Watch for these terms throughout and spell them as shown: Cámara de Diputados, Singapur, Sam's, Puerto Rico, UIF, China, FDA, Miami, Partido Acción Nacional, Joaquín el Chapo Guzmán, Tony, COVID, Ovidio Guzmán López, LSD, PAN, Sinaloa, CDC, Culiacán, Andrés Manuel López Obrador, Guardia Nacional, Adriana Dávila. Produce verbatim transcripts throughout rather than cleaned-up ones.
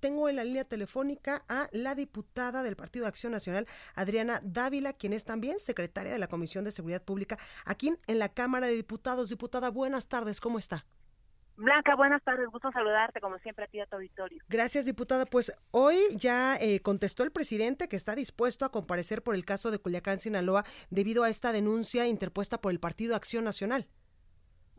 Tengo en la línea telefónica a la diputada del Partido Acción Nacional, Adriana Dávila, quien es también secretaria de la Comisión de Seguridad Pública aquí en la Cámara de Diputados. Diputada, buenas tardes, ¿cómo está? Blanca, buenas tardes, gusto saludarte como siempre a ti a tu auditorio. Gracias, diputada. Pues hoy ya eh, contestó el presidente que está dispuesto a comparecer por el caso de Culiacán, Sinaloa, debido a esta denuncia interpuesta por el Partido Acción Nacional.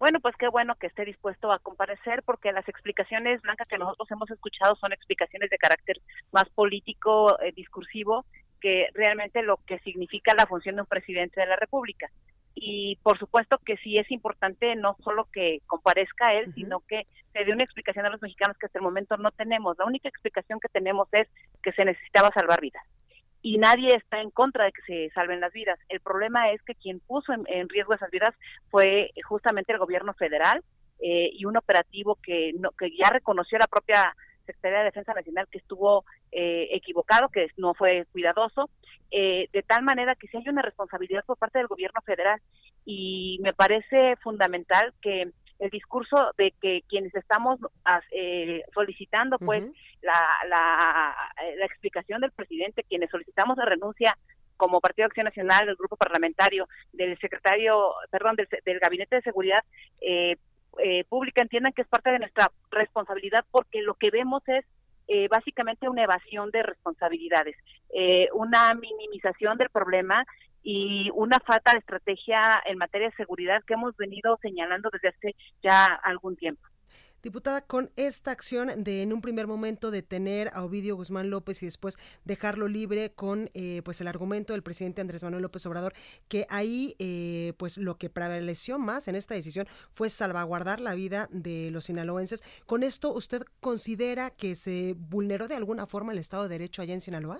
Bueno, pues qué bueno que esté dispuesto a comparecer, porque las explicaciones, Blanca, que nosotros hemos escuchado son explicaciones de carácter más político, eh, discursivo, que realmente lo que significa la función de un presidente de la República. Y por supuesto que sí es importante no solo que comparezca él, uh-huh. sino que se dé una explicación a los mexicanos que hasta el momento no tenemos. La única explicación que tenemos es que se necesitaba salvar vidas. Y nadie está en contra de que se salven las vidas. El problema es que quien puso en, en riesgo esas vidas fue justamente el gobierno federal eh, y un operativo que, no, que ya reconoció la propia Secretaría de Defensa Nacional que estuvo eh, equivocado, que no fue cuidadoso, eh, de tal manera que sí hay una responsabilidad por parte del gobierno federal. Y me parece fundamental que el discurso de que quienes estamos eh, solicitando pues uh-huh. la, la la explicación del presidente, quienes solicitamos la renuncia como Partido Acción Nacional, del grupo parlamentario, del secretario, perdón, del, del Gabinete de Seguridad eh, eh, Pública, entiendan que es parte de nuestra responsabilidad, porque lo que vemos es Eh, básicamente una evasión de responsabilidades, eh, una minimización del problema y una falta de estrategia en materia de seguridad que hemos venido señalando desde hace ya algún tiempo. Diputada, con esta acción de en un primer momento detener a Ovidio Guzmán López y después dejarlo libre con eh, pues el argumento del presidente Andrés Manuel López Obrador, que ahí eh, pues lo que prevaleció más en esta decisión fue salvaguardar la vida de los sinaloenses. ¿Con esto usted considera que se vulneró de alguna forma el Estado de Derecho allá en Sinaloa?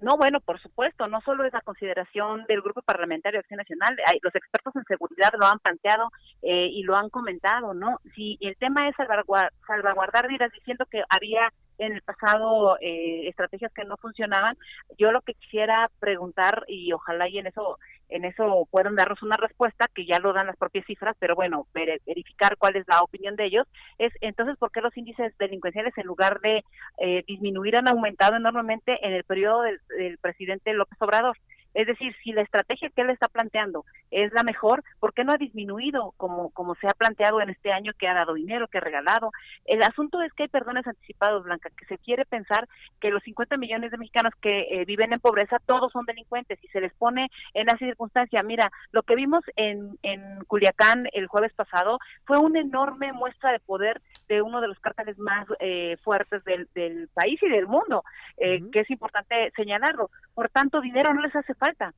No, bueno, por supuesto, no solo es la consideración del Grupo Parlamentario de Acción Nacional, los expertos en seguridad lo han planteado eh, y lo han comentado, ¿no? Si el tema es salvaguardar, salvaguardar vidas, diciendo que había en el pasado eh, estrategias que no funcionaban, yo lo que quisiera preguntar, y ojalá y en eso en eso puedan darnos una respuesta, que ya lo dan las propias cifras, pero bueno, ver, verificar cuál es la opinión de ellos, es entonces por qué los índices delincuenciales en lugar de eh, disminuir han aumentado enormemente en el periodo del, del presidente López Obrador. Es decir, si la estrategia que él está planteando es la mejor, ¿por qué no ha disminuido como como se ha planteado en este año, que ha dado dinero, que ha regalado? El asunto es que hay perdones anticipados, Blanca, que se quiere pensar que los cincuenta millones de mexicanos que eh, viven en pobreza, todos son delincuentes, y se les pone en la circunstancia. Mira, lo que vimos en, en Culiacán el jueves pasado fue una enorme muestra de poder de uno de los cárteles más eh, fuertes del, del país y del mundo, eh, uh-huh. que es importante señalarlo. Por tanto, dinero no les hace falta,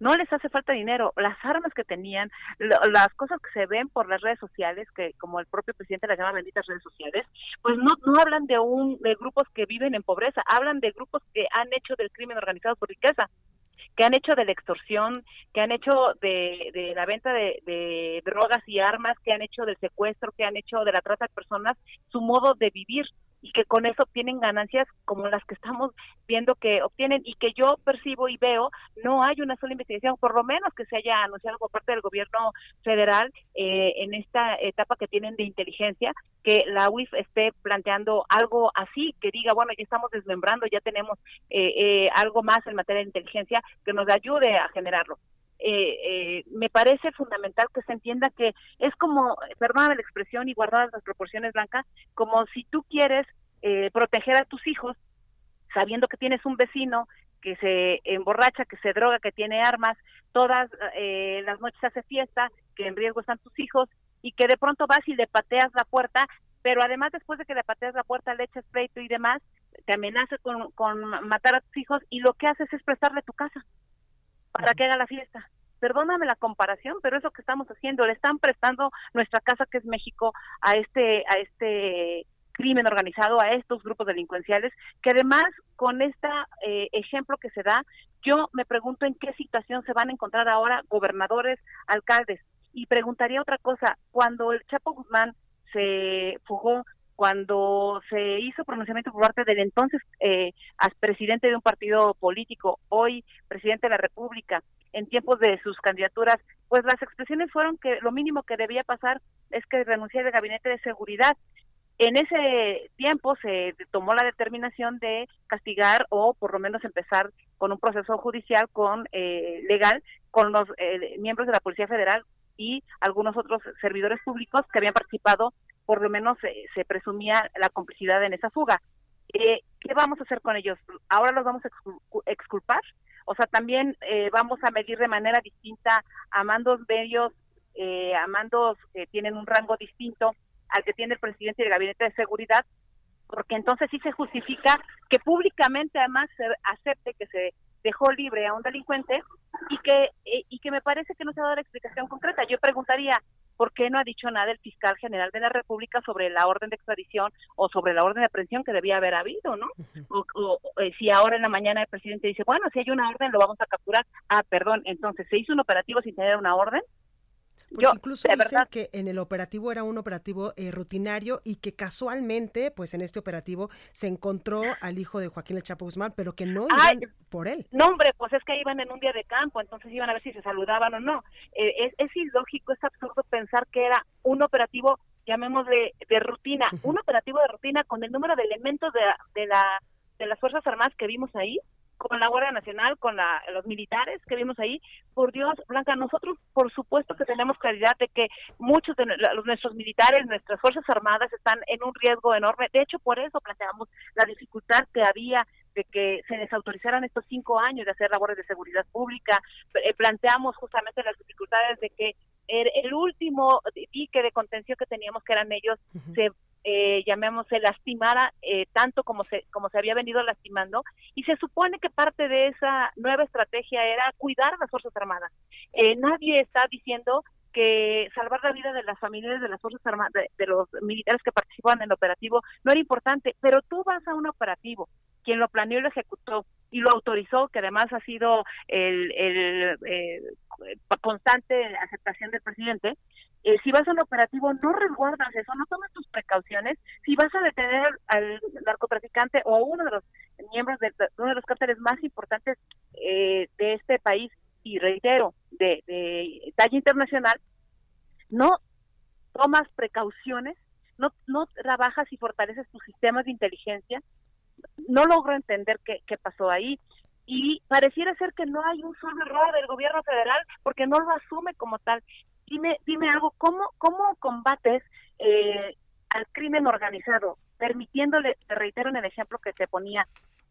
no les hace falta dinero, las armas que tenían, lo, las cosas que se ven por las redes sociales, que como el propio presidente las llama benditas redes sociales, pues no no hablan de un de grupos que viven en pobreza, hablan de grupos que han hecho del crimen organizado por riqueza, que han hecho de la extorsión, que han hecho de, de la venta de, de drogas y armas, que han hecho del secuestro, que han hecho de la trata de personas su modo de vivir, y que con eso obtienen ganancias como las que estamos viendo que obtienen, y que yo percibo y veo, no hay una sola investigación, por lo menos que se haya anunciado por parte del gobierno federal eh, en esta etapa que tienen de inteligencia, que la U I F esté planteando algo así, que diga, bueno, ya estamos desmembrando, ya tenemos eh, eh, algo más en materia de inteligencia que nos ayude a generarlo. Eh, eh, me parece fundamental que se entienda que es como, perdóname la expresión y guardadas las proporciones, Blanca, como si tú quieres eh, proteger a tus hijos sabiendo que tienes un vecino que se emborracha, que se droga, que tiene armas, todas eh, las noches hace fiesta, que en riesgo están tus hijos, y que de pronto vas y le pateas la puerta, pero además después de que le pateas la puerta le echas pleito y demás, te amenazas con, con matar a tus hijos, y lo que haces es prestarle tu casa para que haga la fiesta, Perdóname la comparación, pero eso que estamos haciendo, le están prestando nuestra casa, que es México, a este a este crimen organizado, a estos grupos delincuenciales, que además con este eh, ejemplo que se da, yo me pregunto en qué situación se van a encontrar ahora gobernadores, alcaldes. Y preguntaría otra cosa, cuando el Chapo Guzmán se fugó, cuando se hizo pronunciamiento por parte del entonces eh, presidente de un partido político, hoy presidente de la República, en tiempos de sus candidaturas, pues las expresiones fueron que lo mínimo que debía pasar es que renunciara al gabinete de seguridad. En ese tiempo se tomó la determinación de castigar o por lo menos empezar con un proceso judicial con eh, legal con los eh, miembros de la Policía Federal y algunos otros servidores públicos que habían participado, por lo menos eh, se presumía la complicidad en esa fuga. Eh, ¿Qué vamos a hacer con ellos? ¿Ahora los vamos a exculpar? O sea, también eh, vamos a medir de manera distinta a mandos medios, eh, a mandos que tienen un rango distinto al que tiene el presidente del gabinete de seguridad, porque entonces sí se justifica que públicamente además se acepte que se dejó libre a un delincuente y que y que me parece que no se ha dado la explicación concreta. Yo preguntaría, ¿por qué no ha dicho nada el fiscal general de la República sobre la orden de extradición o sobre la orden de aprehensión que debía haber habido, no? O, o eh, si ahora en la mañana el presidente dice, bueno, si hay una orden lo vamos a capturar. Ah, perdón, entonces, ¿se hizo un operativo sin tener una orden? Porque yo, incluso dicen verdad, que en el operativo era un operativo eh, rutinario y que casualmente, pues en este operativo se encontró al hijo de Joaquín el Chapo Guzmán, pero que no iban ay, por él. No, hombre, pues es que iban en un día de campo, entonces iban a ver si se saludaban o no. Eh, es, es ilógico, es absurdo pensar que era un operativo, llamémosle, de rutina, uh-huh. un operativo de rutina con el número de elementos de, de, la, de las Fuerzas Armadas que vimos ahí, con la Guardia Nacional, con la, los militares que vimos ahí. Por Dios, Blanca, nosotros por supuesto que tenemos claridad de que muchos de nuestros militares, nuestras Fuerzas Armadas están en un riesgo enorme. De hecho, por eso planteamos la dificultad que había de que se desautorizaran estos cinco años de hacer labores de seguridad pública. Planteamos justamente las dificultades de que el, el último dique de contención que teníamos, que eran ellos, uh-huh. se Eh, llamémosle, lastimara eh, tanto como se como se había venido lastimando, y se supone que parte de esa nueva estrategia era cuidar a las Fuerzas Armadas. Eh, nadie está diciendo que salvar la vida de las familias de las Fuerzas Armadas, de, de los militares que participaban en el operativo, no era importante, pero tú vas a un operativo, quien lo planeó y lo ejecutó y lo autorizó, que además ha sido el, el eh, constante aceptación del presidente. Eh, si vas a un operativo, no resguardas eso, no tomas tus precauciones. Si vas a detener al narcotraficante o a uno de los miembros de, de uno de los cárteles más importantes eh, de este país, y reitero, de, de talla internacional, no tomas precauciones, no, no trabajas y fortaleces tus sistemas de inteligencia. No logro entender qué, qué pasó ahí. Y pareciera ser que no hay un solo error del gobierno federal porque no lo asume como tal. Dime, dime algo, ¿cómo, cómo combates eh, al crimen organizado? Permitiéndole, te reitero en el ejemplo que te ponía,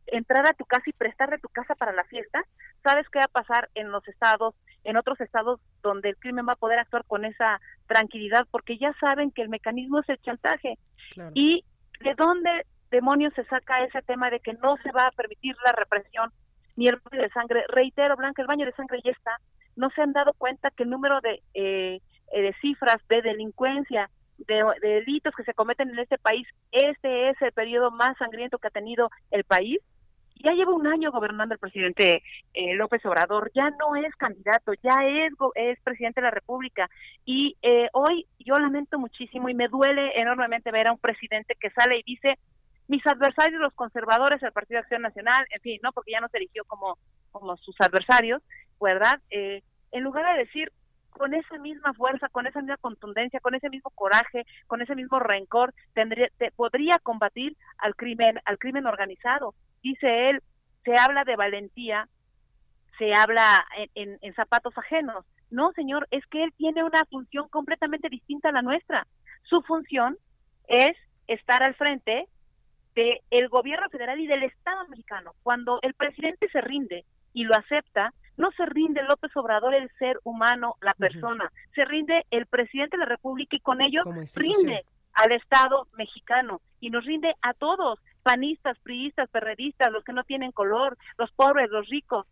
entrar a tu casa y prestarle tu casa para la fiesta. ¿Sabes qué va a pasar en los estados, en otros estados donde el crimen va a poder actuar con esa tranquilidad? Porque ya saben que el mecanismo es el chantaje. Claro. ¿Y de dónde demonios se saca ese tema de que no se va a permitir la represión ni el baño de sangre? Reitero, Blanca, el baño de sangre ya está. No se han dado cuenta que el número de, eh, de cifras de delincuencia, de, de delitos que se cometen en este país, este es el periodo más sangriento que ha tenido el país. Ya lleva un año gobernando el presidente eh, López Obrador, ya no es candidato, ya es, es presidente de la República. Y eh, hoy yo lamento muchísimo y me duele enormemente ver a un presidente que sale y dice, mis adversarios, los conservadores, el Partido Acción Nacional, en fin, no, porque ya no se eligió como, como sus adversarios, ¿verdad? Eh, en lugar de decir con esa misma fuerza, con esa misma contundencia, con ese mismo coraje, con ese mismo rencor, tendría, te, podría combatir al crimen, al crimen organizado. Dice él, se habla de valentía, se habla en, en, en zapatos ajenos. No, señor, es que él tiene una función completamente distinta a la nuestra. Su función es estar al frente de el gobierno federal y del Estado mexicano. Cuando el presidente se rinde y lo acepta, no se rinde López Obrador, el ser humano, la persona, uh-huh. se rinde el presidente de la República y con ello rinde al Estado mexicano y nos rinde a todos, panistas, priistas, perredistas, los que no tienen color, los pobres, los ricos.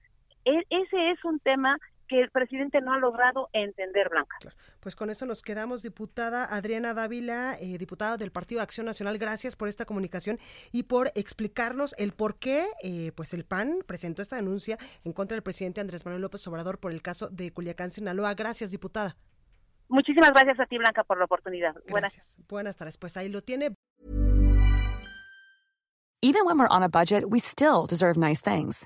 E- ese es un tema que el presidente no ha logrado entender, Blanca. Claro. Pues con eso nos quedamos, diputada Adriana Dávila, eh, diputada del Partido Acción Nacional. Gracias por esta comunicación y por explicarnos el por qué eh, pues el P A N presentó esta denuncia en contra del presidente Andrés Manuel López Obrador por el caso de Culiacán, Sinaloa. Gracias, diputada. Muchísimas gracias a ti, Blanca, por la oportunidad. Gracias. Buenas. Buenas tardes. Pues ahí lo tiene. Even when we're on a budget, we still deserve nice things.